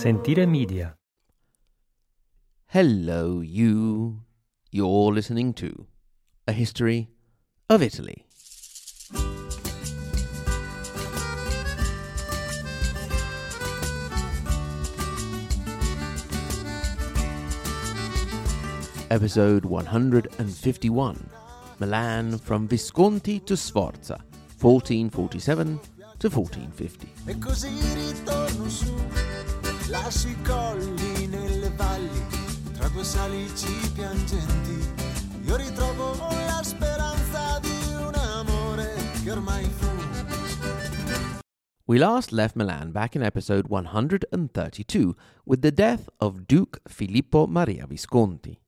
Sentire Media. Hello, you. You're listening to A History of Italy. Episode 151, Milan from Visconti to Sforza, 1447 to 1450. E così ritorno su, lascio I colli nelle valli, tra due salici piangenti, io ritrovo la speranza di un amore che ormai fu. We last left Milan back in episode 132 with the death of Duke Filippo Maria Visconti.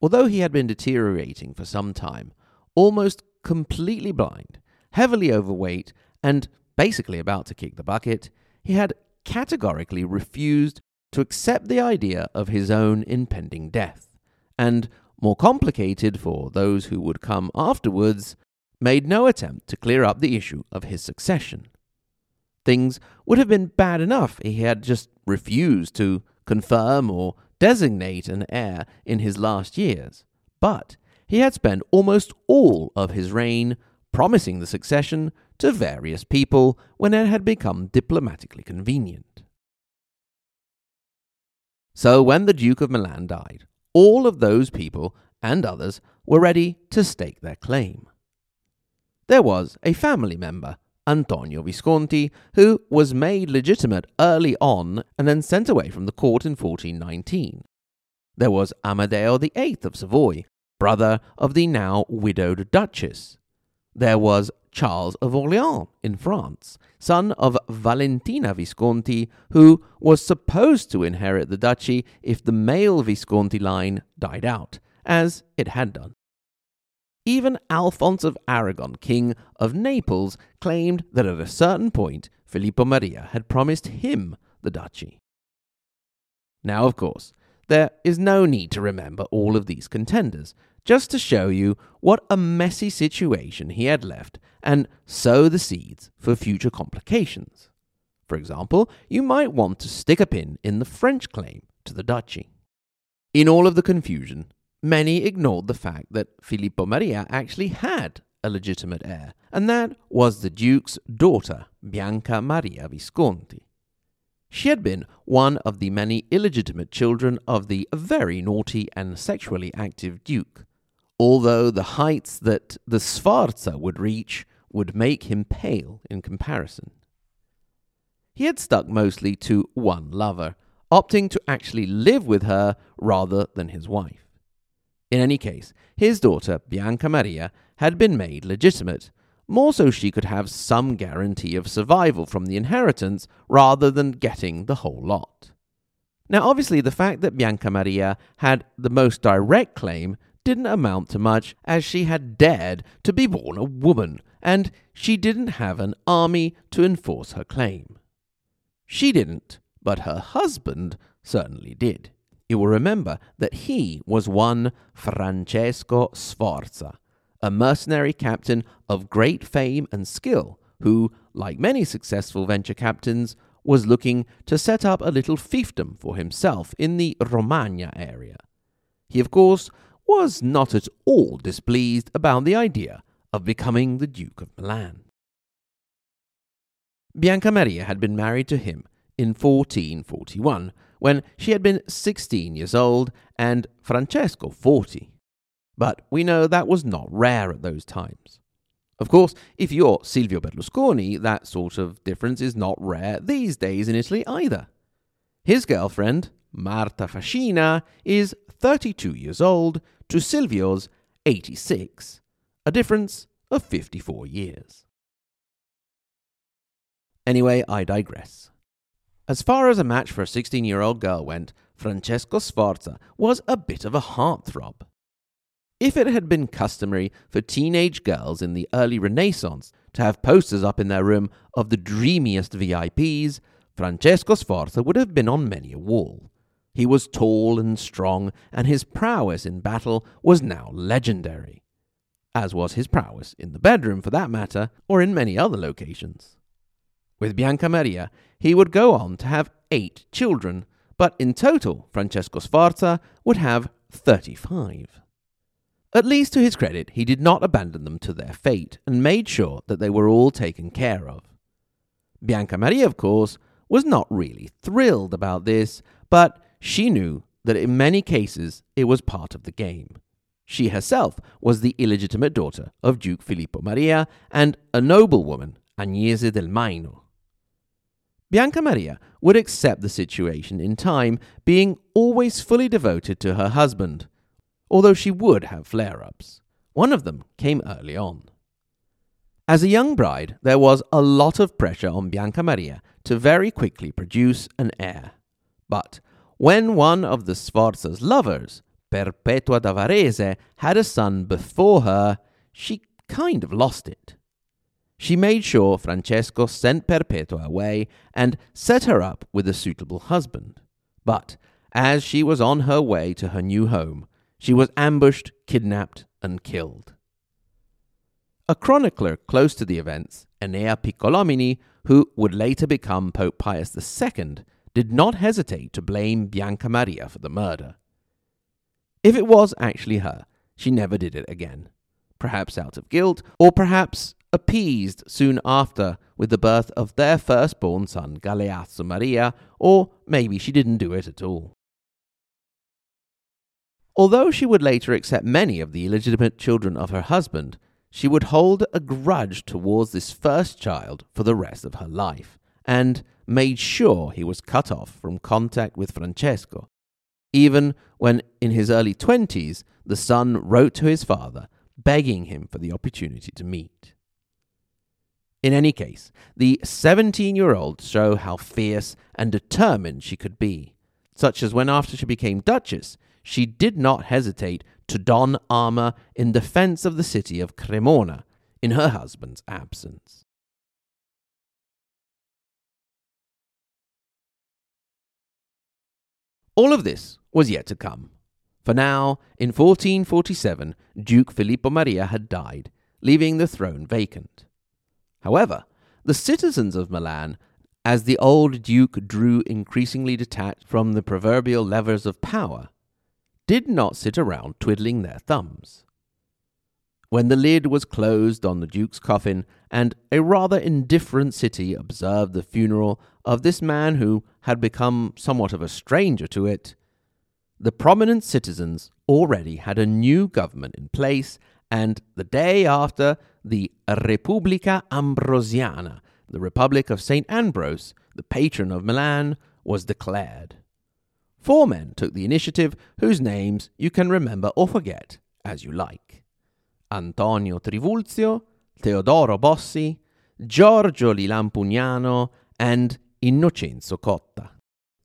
Although he had been deteriorating for some time, almost completely blind, heavily overweight, and basically about to kick the bucket, he had categorically refused to accept the idea of his own impending death, and, more complicated for those who would come afterwards, made no attempt to clear up the issue of his succession. Things would have been bad enough if he had just refused to confirm or designate an heir in his last years, but he had spent almost all of his reign promising the succession to various people when it had become diplomatically convenient. So when the Duke of Milan died, all of those people and others were ready to stake their claim. There was a family member, Antonio Visconti, who was made legitimate early on and then sent away from the court in 1419. There was Amadeo VIII of Savoy, brother of the now widowed Duchess. There was Charles of Orléans in France, son of Valentina Visconti, who was supposed to inherit the duchy if the male Visconti line died out, as it had done. Even Alphonse of Aragon, king of Naples, claimed that at a certain point Filippo Maria had promised him the duchy. Now, of course, there is no need to remember all of these contenders, just to show you what a messy situation he had left and sow the seeds for future complications. For example, you might want to stick a pin in the French claim to the duchy. In all of the confusion, many ignored the fact that Filippo Maria actually had a legitimate heir, and that was the Duke's daughter, Bianca Maria Visconti. She had been one of the many illegitimate children of the very naughty and sexually active Duke, although the heights that the Sforza would reach would make him pale in comparison. He had stuck mostly to one lover, opting to actually live with her rather than his wife. In any case, his daughter, Bianca Maria, had been made legitimate, more so she could have some guarantee of survival from the inheritance rather than getting the whole lot. Now, obviously, the fact that Bianca Maria had the most direct claim didn't amount to much, as she had dared to be born a woman, and she didn't have an army to enforce her claim. She didn't, but her husband certainly did. You will remember that he was one Francesco Sforza, a mercenary captain of great fame and skill who, like many successful venture captains, was looking to set up a little fiefdom for himself in the Romagna area. He, of course, was not at all displeased about the idea of becoming the Duke of Milan. Bianca Maria had been married to him in 1441, when she had been 16 years old and Francesco 40. But we know that was not rare at those times. Of course, if you're Silvio Berlusconi, that sort of difference is not rare these days in Italy either. His girlfriend, Marta Fascina, is 32 years old to Silvio's 86, a difference of 54 years. Anyway, I digress. As far as a match for a 16-year-old girl went, Francesco Sforza was a bit of a heartthrob. If it had been customary for teenage girls in the early Renaissance to have posters up in their room of the dreamiest VIPs, Francesco Sforza would have been on many a wall. He was tall and strong, and his prowess in battle was now legendary, as was his prowess in the bedroom, for that matter, or in many other locations. With Bianca Maria, he would go on to have 8 children, but in total Francesco Sforza would have 35. At least to his credit, he did not abandon them to their fate and made sure that they were all taken care of. Bianca Maria, of course, was not really thrilled about this, but she knew that in many cases it was part of the game. She herself was the illegitimate daughter of Duke Filippo Maria and a noblewoman, Agnese del Maino. Bianca Maria would accept the situation in time, being always fully devoted to her husband, although she would have flare-ups. One of them came early on. As a young bride, there was a lot of pressure on Bianca Maria to very quickly produce an heir. But when one of the Sforza's lovers, Perpetua da Varese, had a son before her, she kind of lost it. She made sure Francesco sent Perpetua away and set her up with a suitable husband. But as she was on her way to her new home, she was ambushed, kidnapped, and killed. A chronicler close to the events, Enea Piccolomini, who would later become Pope Pius II, did not hesitate to blame Bianca Maria for the murder. If it was actually her, she never did it again, perhaps out of guilt, or perhaps appeased soon after with the birth of their firstborn son Galeazzo Maria, or maybe she didn't do it at all. Although she would later accept many of the illegitimate children of her husband, she would hold a grudge towards this first child for the rest of her life, and made sure he was cut off from contact with Francesco, even when in his early 20s the son wrote to his father begging him for the opportunity to meet. In any case, the 17-year-old showed how fierce and determined she could be, such as when after she became Duchess, she did not hesitate to don armour in defence of the city of Cremona in her husband's absence. All of this was yet to come. For now, in 1447, Duke Filippo Maria had died, leaving the throne vacant. However, the citizens of Milan, as the old duke drew increasingly detached from the proverbial levers of power, did not sit around twiddling their thumbs. When the lid was closed on the duke's coffin, and a rather indifferent city observed the funeral of this man who had become somewhat of a stranger to it, the prominent citizens already had a new government in place, and the day after, the Repubblica Ambrosiana, the Republic of St. Ambrose, the patron of Milan, was declared. 4 men took the initiative whose names you can remember or forget as you like. Antonio Trivulzio, Teodoro Bossi, Giorgio di Lampugnano, and Innocenzo Cotta.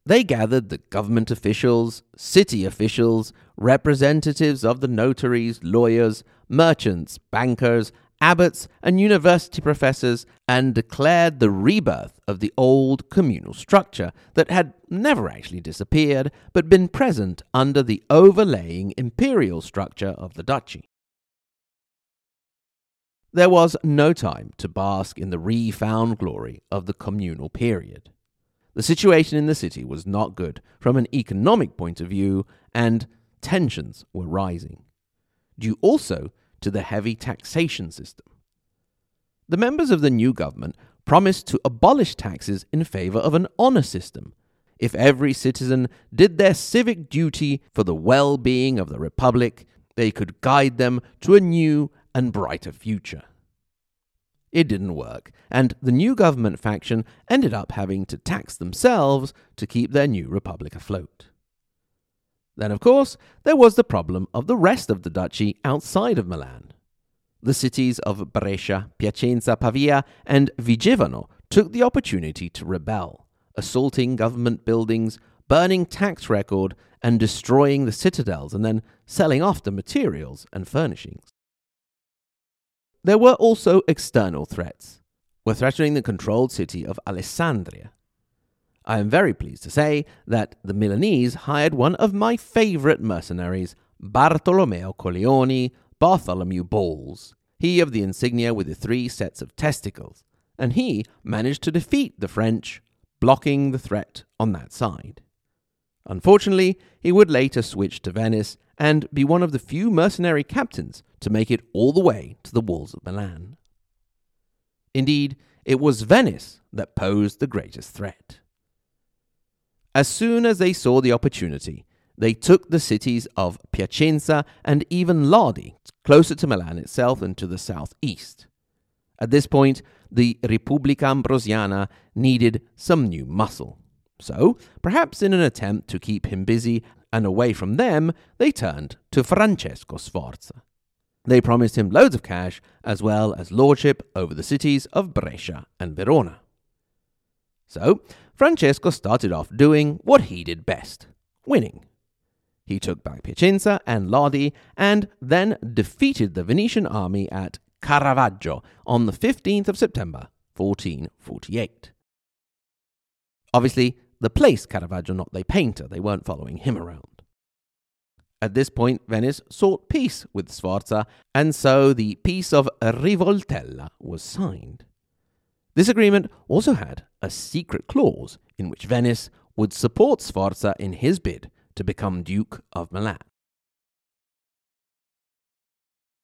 They gathered the government officials, city officials, representatives of the notaries, lawyers, merchants, bankers, abbots, and university professors, and declared the rebirth of the old communal structure that had never actually disappeared, but been present under the overlaying imperial structure of the duchy. There was no time to bask in the refound glory of the communal period. The situation in the city was not good from an economic point of view, and tensions were rising, due also to the heavy taxation system. The members of the new government promised to abolish taxes in favour of an honour system if every citizen did their civic duty for the well-being of the Republic. They could guide them to a new and brighter future. It didn't work, and the new government faction ended up having to tax themselves to keep their new Republic afloat. Then, of course, there was the problem of the rest of the duchy outside of Milan. The cities of Brescia, Piacenza, Pavia, and Vigevano took the opportunity to rebel, assaulting government buildings, burning tax record, and destroying the citadels, and then selling off the materials and furnishings. There were also external threats. We're threatening the controlled city of Alessandria. I am very pleased to say that the Milanese hired one of my favourite mercenaries, Bartolomeo Colleoni, Bartholomew Balls, he of the insignia with the 3 sets of testicles, and he managed to defeat the French, blocking the threat on that side. Unfortunately, he would later switch to Venice and be one of the few mercenary captains to make it all the way to the walls of Milan. Indeed, it was Venice that posed the greatest threat. As soon as they saw the opportunity, they took the cities of Piacenza and even Lodi, closer to Milan itself and to the southeast. At this point, the Repubblica Ambrosiana needed some new muscle. So, perhaps in an attempt to keep him busy and away from them, they turned to Francesco Sforza. They promised him loads of cash, as well as lordship over the cities of Brescia and Verona. So, Francesco started off doing what he did best, winning. He took back Piacenza and Lodi, and then defeated the Venetian army at Caravaggio on the 15th of September, 1448. Obviously, the place Caravaggio, not the painter. They weren't following him around. At this point, Venice sought peace with Sforza, and so the Peace of Rivoltella was signed. This agreement also had a secret clause in which Venice would support Sforza in his bid to become Duke of Milan.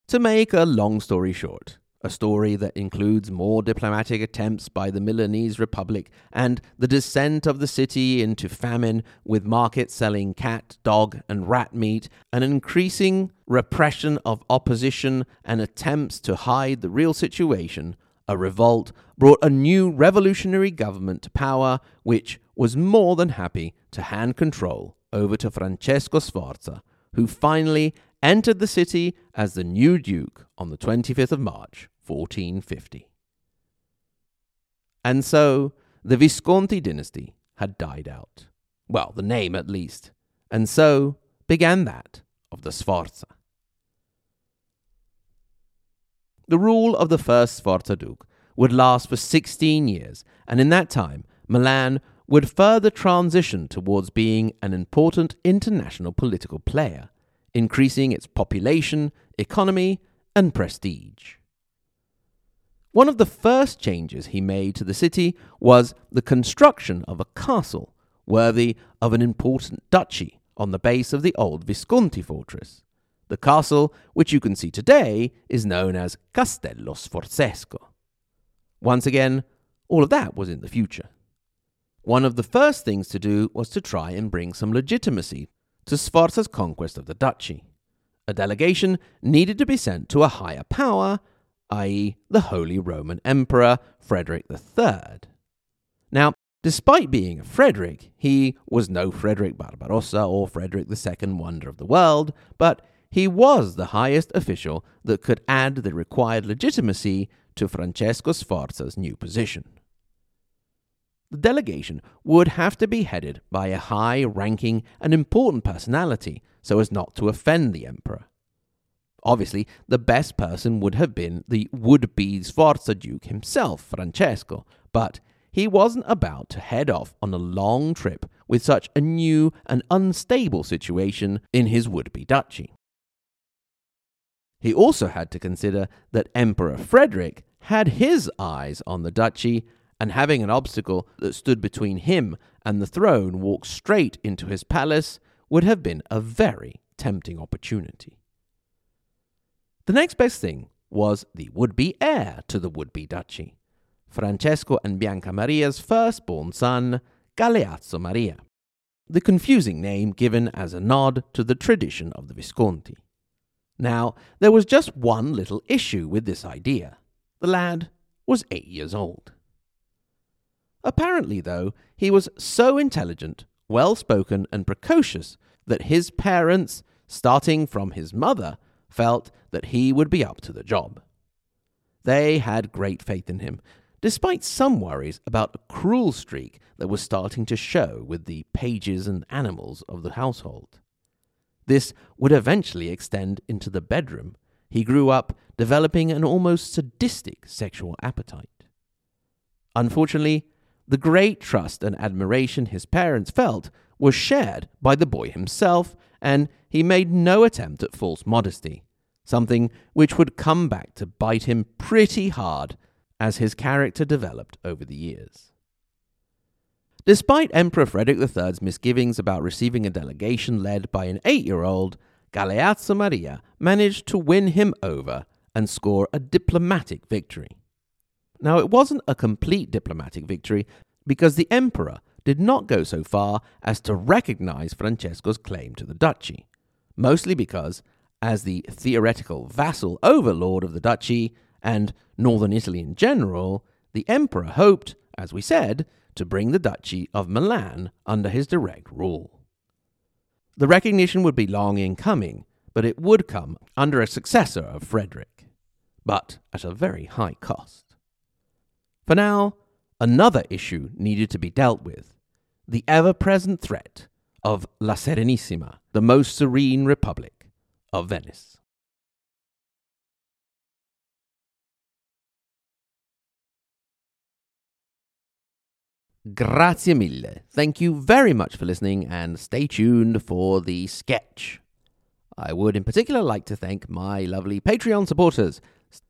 To make a long story short, a story that includes more diplomatic attempts by the Milanese Republic and the descent of the city into famine, with markets selling cat, dog, and rat meat, an increasing repression of opposition and attempts to hide the real situation, a revolt brought a new revolutionary government to power, which was more than happy to hand control over to Francesco Sforza, who finally entered the city as the new duke on the 25th of March, 1450. And so, the Visconti dynasty had died out. Well, the name at least. And so began that of the Sforza. The rule of the first Sforza duke would last for 16 years, and in that time, Milan would further transition towards being an important international political player, increasing its population, economy, and prestige. One of the first changes he made to the city was the construction of a castle worthy of an important duchy on the base of the old Visconti fortress. The castle, which you can see today, is known as Castello Sforzesco. Once again, all of that was in the future. One of the first things to do was to try and bring some legitimacy to Sforza's conquest of the duchy. A delegation needed to be sent to a higher power, i.e. the Holy Roman Emperor Frederick III. Now, despite being a Frederick, he was no Frederick Barbarossa or Frederick II, Wonder of the World, but he was the highest official that could add the required legitimacy to Francesco Sforza's new position. The delegation would have to be headed by a high-ranking and important personality so as not to offend the emperor. Obviously, the best person would have been the would-be Sforza Duke himself, Francesco, but he wasn't about to head off on a long trip with such a new and unstable situation in his would-be duchy. He also had to consider that Emperor Frederick had his eyes on the duchy, and having an obstacle that stood between him and the throne walk straight into his palace would have been a very tempting opportunity. The next best thing was the would-be heir to the would-be duchy, Francesco and Bianca Maria's firstborn son, Galeazzo Maria, the confusing name given as a nod to the tradition of the Visconti. Now, there was just one little issue with this idea. The lad was 8 years old. Apparently, though, he was so intelligent, well-spoken, and precocious that his parents, starting from his mother, felt that he would be up to the job. They had great faith in him, despite some worries about a cruel streak that was starting to show with the pages and animals of the household. This would eventually extend into the bedroom. He grew up developing an almost sadistic sexual appetite. Unfortunately, the great trust and admiration his parents felt was shared by the boy himself, and he made no attempt at false modesty, something which would come back to bite him pretty hard as his character developed over the years. Despite Emperor Frederick III's misgivings about receiving a delegation led by an 8-year-old, Galeazzo Maria managed to win him over and score a diplomatic victory. Now, it wasn't a complete diplomatic victory because the emperor did not go so far as to recognize Francesco's claim to the duchy, mostly because, as the theoretical vassal overlord of the duchy and northern Italy in general, the emperor hoped, as we said, to bring the Duchy of Milan under his direct rule. The recognition would be long in coming, but it would come under a successor of Frederick, but at a very high cost. For now, another issue needed to be dealt with, the ever-present threat of La Serenissima, the most serene republic of Venice. Grazie mille. Thank you very much for listening and stay tuned for the sketch. I would in particular like to thank my lovely Patreon supporters,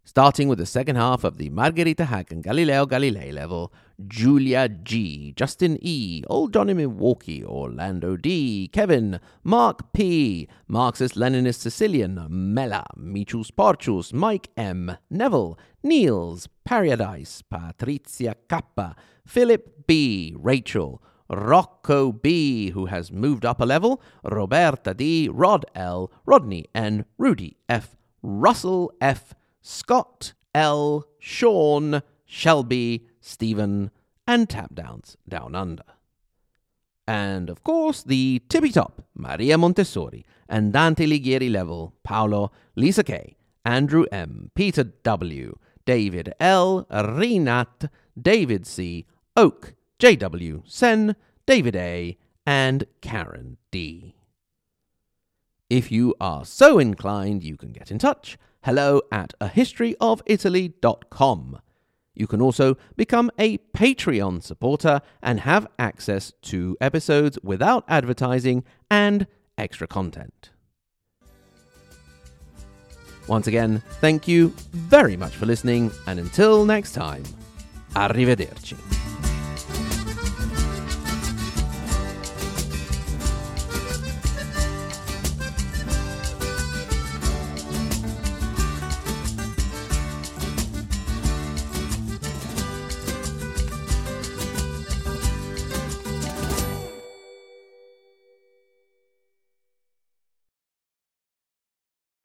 starting with the second half of the Margarita Hack and Galileo Galilei level, Julia G, Justin E, Old Johnny Milwaukee, Orlando D, Kevin, Mark P, Marxist-Leninist Sicilian, Mela, Michus Porcius, Mike M, Neville, Niels, Paradise, Patrizia Kappa, Philip B, Rachel, Rocco B, who has moved up a level, Roberta D, Rod L, Rodney N, Rudy F, Russell F, Scott L, Sean, Shelby, Stephen, and Tapdowns Down Under. And, of course, the tippy-top Maria Montessori and Dante Ligieri level, Paolo, Lisa K, Andrew M, Peter W, David L, Renat, David C, Oak, JW, Sen, David A, and Karen D. If you are so inclined, you can get in touch. hello@ahistoryofitaly.com. You can also become a Patreon supporter and have access to episodes without advertising and extra content. Once again, thank you very much for listening, and until next time, arrivederci.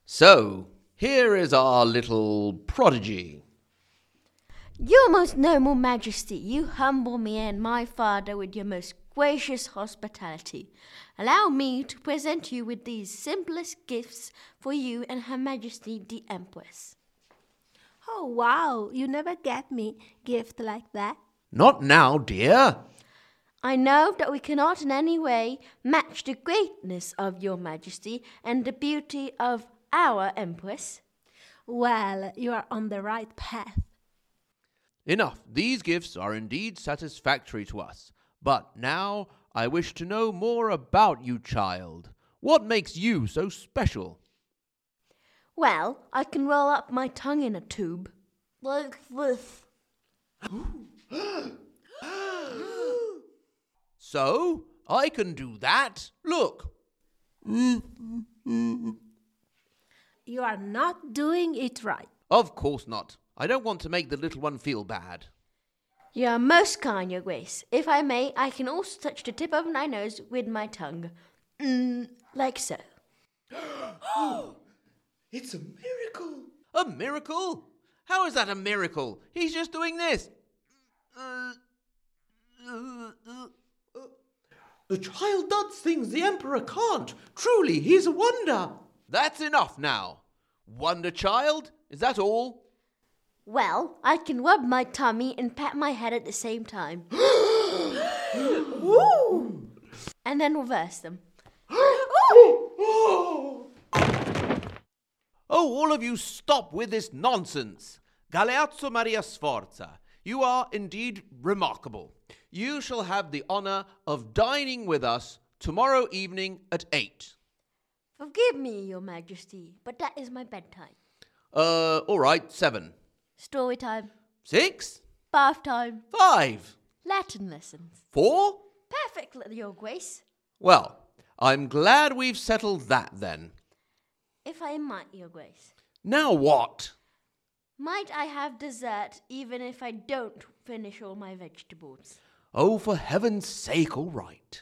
So, here is our little prodigy. Your most noble majesty, you humble me and my father with your most gracious hospitality. Allow me to present you with these simplest gifts for you and her majesty the empress. Oh, wow, you never get me a gift like that. Not now, dear. I know that we cannot in any way match the greatness of your majesty and the beauty of our empress. Well, you are on the right path. Enough. These gifts are indeed satisfactory to us. But now I wish to know more about you, child. What makes you so special? Well, I can roll up my tongue in a tube. Like this. So, I can do that. Look. You are not doing it right. Of course not. I don't want to make the little one feel bad. You are most kind, Your Grace. If I may, I can also touch the tip of my nose with my tongue. Like so. Oh! It's a miracle! A miracle? How is that a miracle? He's just doing this. The child does things the Emperor can't. Truly, he's a wonder. That's enough now. Wonder child, is that all? Well, I can rub my tummy and pat my head at the same time. Woo! And then reverse them. Oh! All of you stop with this nonsense. Galeazzo Maria Sforza, you are indeed remarkable. You shall have the honor of dining with us tomorrow evening at 8. Forgive me, Your Majesty, but that is my bedtime. All right, 7. Story time. 6. Bath time. 5. Latin lessons. 4? Perfectly, Your Grace. Well, I'm glad we've settled that, then. If I might, Your Grace. Now what? Might I have dessert, even if I don't finish all my vegetables? Oh, for heaven's sake, all right.